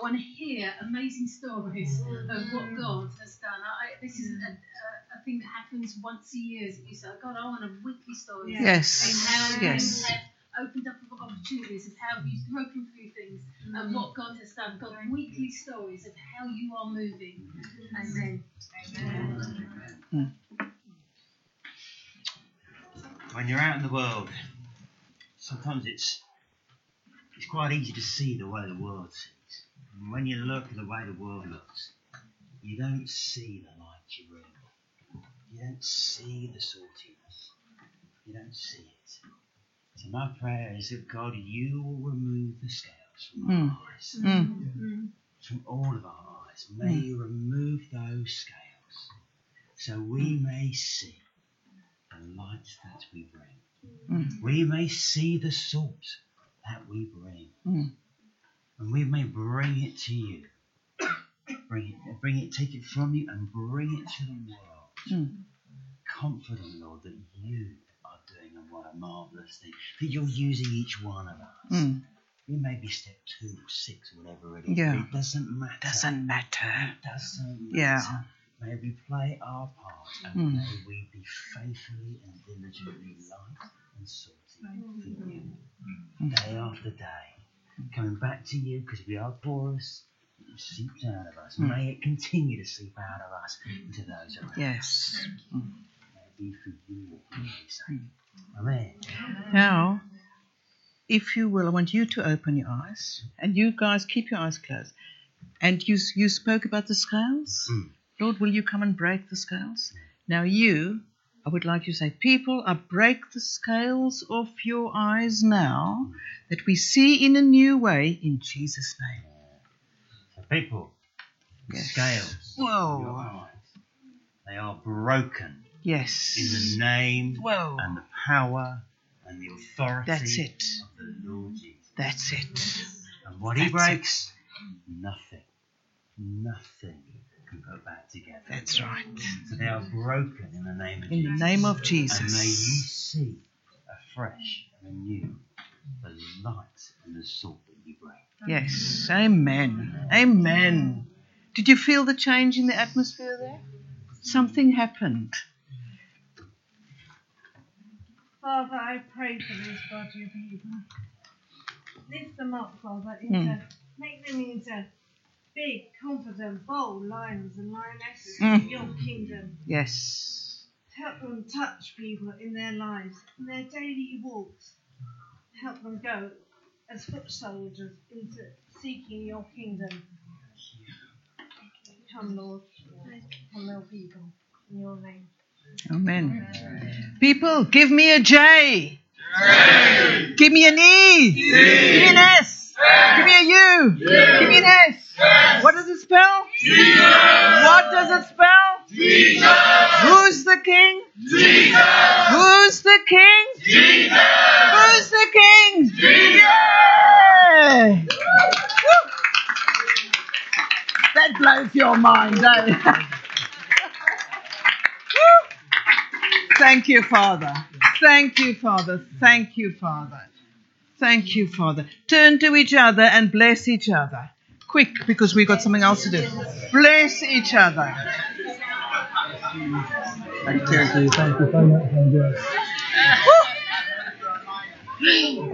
want to hear amazing stories of what God has done. This is a thing that happens once a year. You say, God, I want a weekly story. Yes. And how you have opened up opportunities, of how you've broken through things, and what God has done. God, weekly stories of how you are moving. Amen. Amen. When you're out in the world, sometimes it's quite easy to see the way the world sees. And when you look at the way the world looks, you don't see the light you bring. You don't see the saltiness. You don't see it. So my prayer is that, God, you will remove the scales from our eyes. From all of our eyes. May you remove those scales so we may see the light that we bring. We may see the salt that we bring, and we may bring it to you, take it from you, and bring it to the world, confident, Lord, that you are doing a marvellous thing, that you're using each one of us. We may be step 2 or 6 or whatever it is, but it doesn't matter. May we play our part, and may we be faithfully and diligently light and salty for you, day after day, coming back to you, because we are porous. It seeps out of us. May it continue to seep out of us into those around us. Yes. May it be for you. Amen. Now, if you will, I want you to open your eyes, and you guys keep your eyes closed. And you spoke about the scales. Mm. Lord, will you come and break the scales? Now I would like you to say, people, I break the scales off your eyes now that we see in a new way in Jesus' name. So people, yes. Scales Whoa. In your eyes, they are broken. Yes. In the name Whoa. And the power and the authority That's it. Of the Lord Jesus. That's it. And what That's he breaks, it. Nothing can put back together. That's right. So they are broken in the name of Jesus. In the name of Jesus. And may you see afresh and anew the light and the salt that you bring. Yes. Amen. Amen. Did you feel the change in the atmosphere there? Something happened. Father, I pray for this body of people. Lift them up, Father, make them into big, confident, bold lions and lionesses in your kingdom. Yes. Help them touch people in their lives, in their daily walks. Help them go as foot soldiers into seeking your kingdom. Come, Lord. Come, Lord, people, in your name. Amen. People, give me a J. J. Give me an E. C. Give me an S. S. Give me a U. U. Give me an S. Yes. What does it spell? Jesus. What does it spell? Jesus. Who's the king? Jesus. Who's the king? Jesus. Who's the king? Jesus. Yeah. That blows your mind, eh? Thank you, Father. Thank you, Father. Thank you, Father. Thank you, Father. Turn to each other and bless each other. Quick, because we've got something else to do. Bless each other. Thank you. Thank you so much, Angela.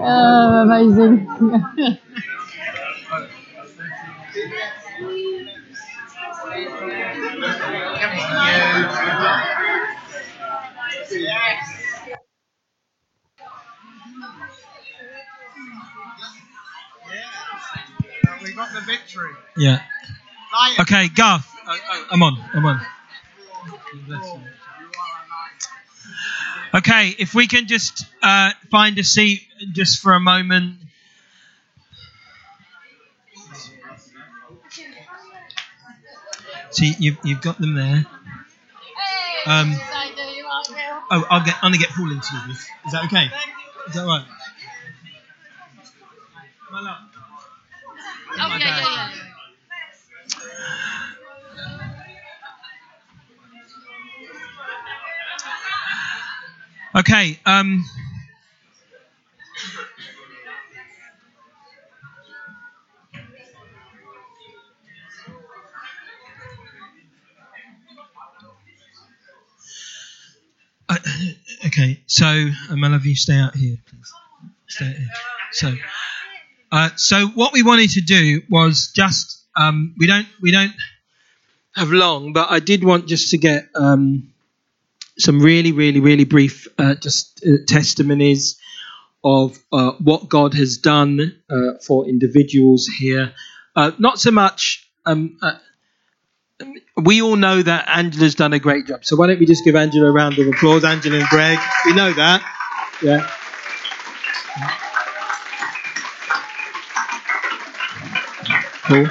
Oh, amazing. We got the victory. Yeah. Okay, Garth. I'm on. Okay, if we can just find a seat just for a moment. See, you've got them there. I'm gonna get Paul into this. Is that okay? Is that right? My love. Oh, yeah. Okay. Okay. So, my love, you stay out here, please. Stay out here. So what we wanted to do was just we don't have long, but I did want just to get some really, really, really brief testimonies of what God has done for individuals here. Not so much. We all know that Angela's done a great job, so why don't we just give Angela a round of applause? Angela and Greg, we know that. Yeah. Cool.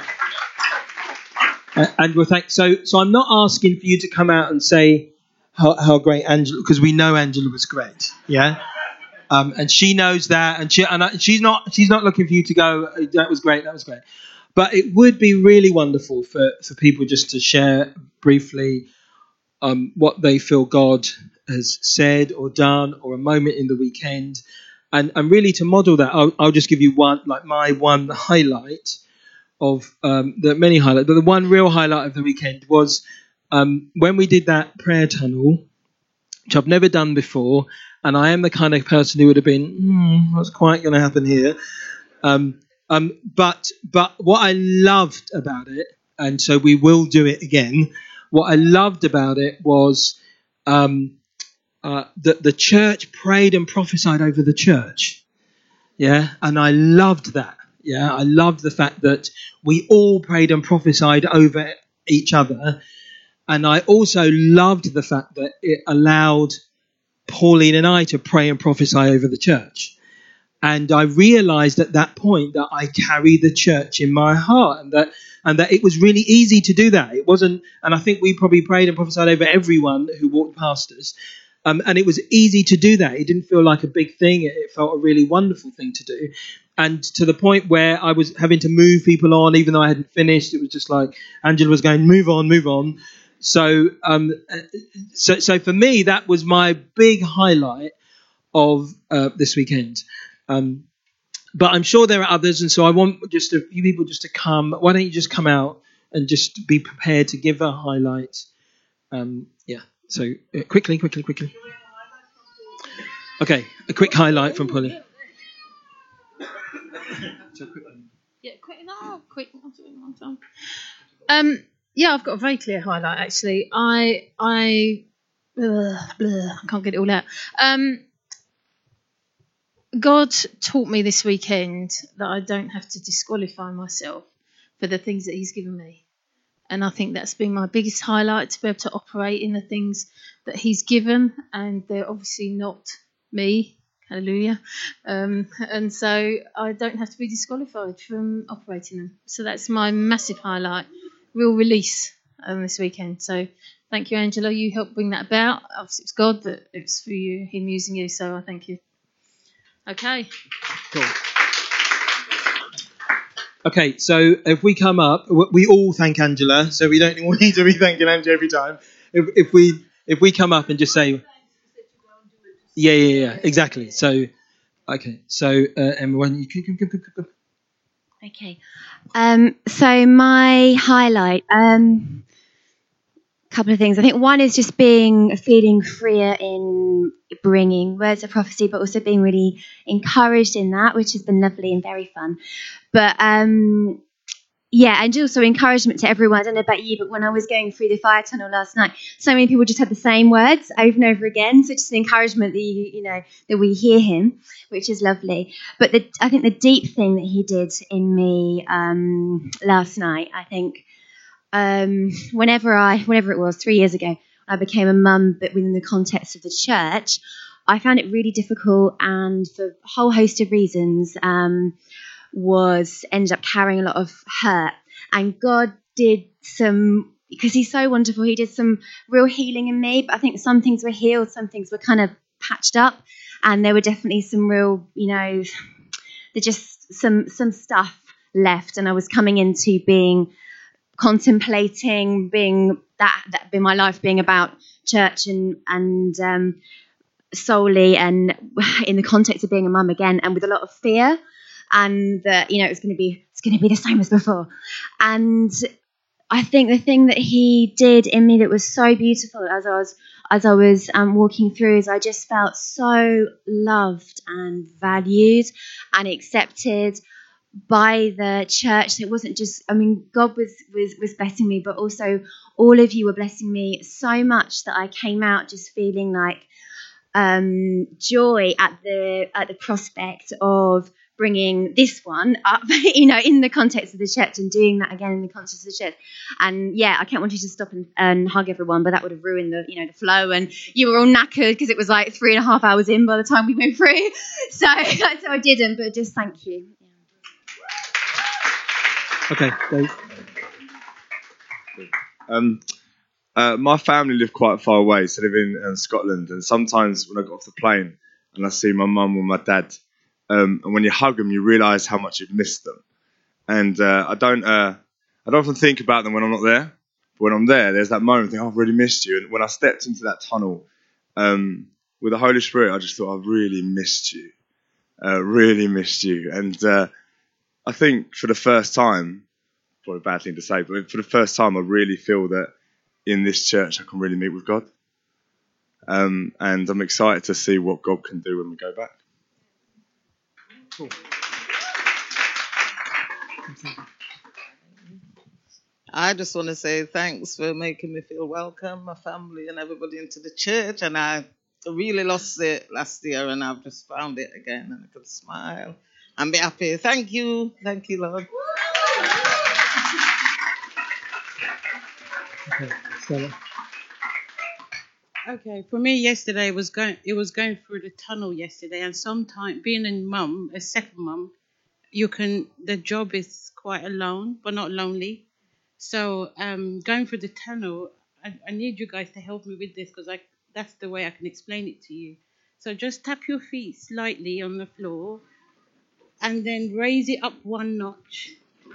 And we'll thank. So I'm not asking for you to come out and say how great Angela, because we know Angela was great, yeah. And she knows that, she's not looking for you to go, that was great. But it would be really wonderful for people just to share briefly what they feel God has said or done, or a moment in the weekend, and really to model that. I'll just give you my one highlight. Of the many highlights, but the one real highlight of the weekend was when we did that prayer tunnel, which I've never done before, and I am the kind of person who would have been, what's quite going to happen here? But what I loved about it, and so we will do it again. What I loved about it was that the church prayed and prophesied over the church, yeah, and I loved that. Yeah, I loved the fact that we all prayed and prophesied over each other. And I also loved the fact that it allowed Pauline and I to pray and prophesy over the church. And I realized at that point that I carry the church in my heart, and that it was really easy to do that. It wasn't, and I think we probably prayed and prophesied over everyone who walked past us. And it was easy to do that. It didn't feel like a big thing. It felt a really wonderful thing to do. And to the point where I was having to move people on, even though I hadn't finished. It was just like Angela was going, move on, move on. So for me, that was my big highlight of this weekend. But I'm sure there are others, and so I want just a few people just to come. Why don't you just come out and just be prepared to give a highlight? So quickly. Okay, a quick highlight from Polly. Yeah, quick. I'm doing one time. Yeah, I've got a very clear highlight actually. I can't get it all out. God taught me this weekend that I don't have to disqualify myself for the things that he's given me. And I think that's been my biggest highlight, to be able to operate in the things that he's given. And they're obviously not me. Hallelujah. And so I don't have to be disqualified from operating them. So that's my massive highlight, real release this weekend. So thank you, Angela. You helped bring that about. Obviously, it's God, but it's through you, him using you. So I thank you. Okay. Cool. Okay, so if we come up, we all thank Angela, so we don't need to be thanking Angela every time. If we come up and just say, yeah, exactly. So, okay, so Emma, why don't you come. Okay. So my highlight, couple of things. I think one is just feeling freer in bringing words of prophecy, but also being really encouraged in that, which has been lovely and very fun. But and also encouragement to everyone. I don't know about you, but when I was going through the fire tunnel last night, so many people just had the same words over and over again. So just an encouragement that that we hear him, which is lovely. But I think the deep thing that he did in me last night, I think. Whenever it was 3 years ago, I became a mum, but within the context of the church, I found it really difficult, and for a whole host of reasons, ended up carrying a lot of hurt. And God did some, because he's so wonderful, he did some real healing in me. But I think some things were healed, some things were kind of patched up, and there were definitely some real, just some stuff left, and I was coming into being. Contemplating being that been my life being about church and solely and in the context of being a mum again, and with a lot of fear, and that it's going to be the same as before. And I think the thing that he did in me that was so beautiful as I was walking through is I just felt so loved and valued and accepted by the church. It wasn't just, God was blessing me, but also all of you were blessing me so much that I came out just feeling like joy at the prospect of bringing this one up, in the context of the church, and doing that again in the context of the church. And I can't want you to stop and hug everyone, but that would have ruined the flow. And you were all knackered because it was like 3.5 hours in by the time we went through. So I didn't, but just thank you. Okay, Dave. My family live quite far away, so they live in Scotland. And sometimes when I got off the plane and I see my mum or my dad, and when you hug them, you realise how much you've missed them. And I don't often think about them when I'm not there. But when I'm there, there's that moment, I think, I've really missed you. And when I stepped into that tunnel with the Holy Spirit, I just thought, I've really missed you. And I think for the first time, probably a bad thing to say, but for the first time I really feel that in this church I can really meet with God. And I'm excited to see what God can do when we go back. Cool. I just want to say thanks for making me feel welcome, my family and everybody into the church. And I really lost it last year, and I've just found it again, and I can smile. and be happy. Thank you, Lord. Okay, for me yesterday it was going through the tunnel yesterday, and sometimes being a mum, a second mum, the job is quite alone, but not lonely. So going through the tunnel, I need you guys to help me with this because that's the way I can explain it to you. So just tap your feet slightly on the floor and then raise it up one notch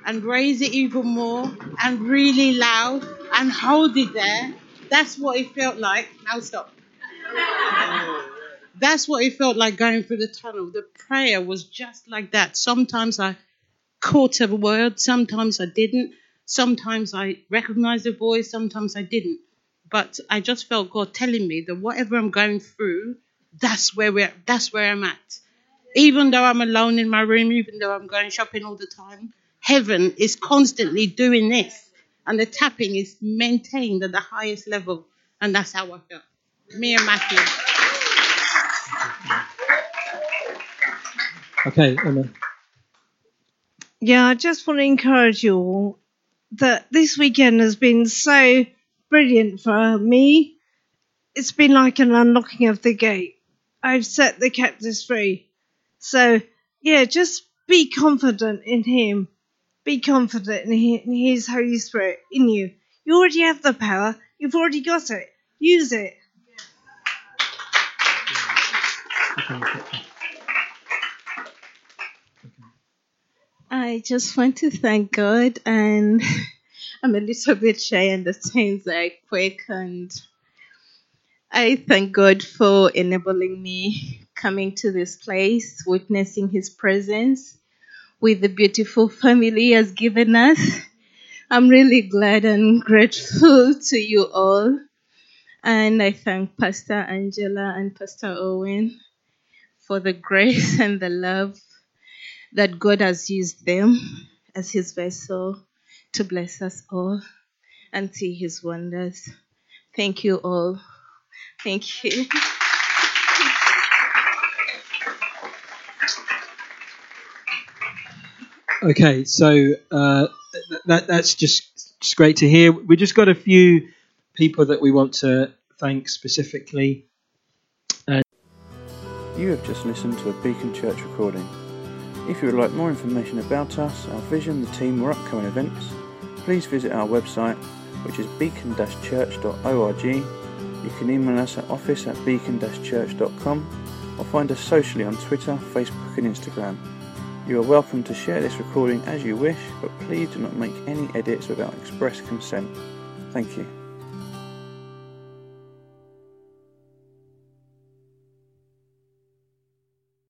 and raise it even more and really loud and hold it there. That's what it felt like. Now stop. That's what it felt like going through the tunnel. The prayer was just like that. Sometimes I caught a word, sometimes I didn't. Sometimes I recognized the voice, sometimes I didn't. But I just felt God telling me that whatever I'm going through, that's where I'm at. Even though I'm alone in my room, even though I'm going shopping all the time, heaven is constantly doing this. And the tapping is maintained at the highest level. And that's how I felt. Me and Matthew. Okay, Emma. Yeah, I just want to encourage you all that this weekend has been so brilliant for me. It's been like an unlocking of the gate. I've set the captives free. So, yeah, just be confident in him. Be confident in his Holy Spirit in you. You already have the power. You've already got it. Use it. I just want to thank God, and I'm a little bit shy and the times I quake, and I thank God for enabling me coming to this place, witnessing his presence with the beautiful family he has given us. I'm really glad and grateful to you all. And I thank Pastor Angela and Pastor Owen for the grace and the love that God has used them as his vessel to bless us all and see his wonders. Thank you all. Thank you. Okay, so that's just great to hear. We've just got a few people that we want to thank specifically. You have just listened to a Beacon Church recording. If you would like more information about us, our vision, the team or upcoming events, please visit our website, which is beacon-church.org. You can email us at office@beacon-church.com or find us socially on Twitter, Facebook and Instagram. You are welcome to share this recording as you wish, but please do not make any edits without express consent. Thank you.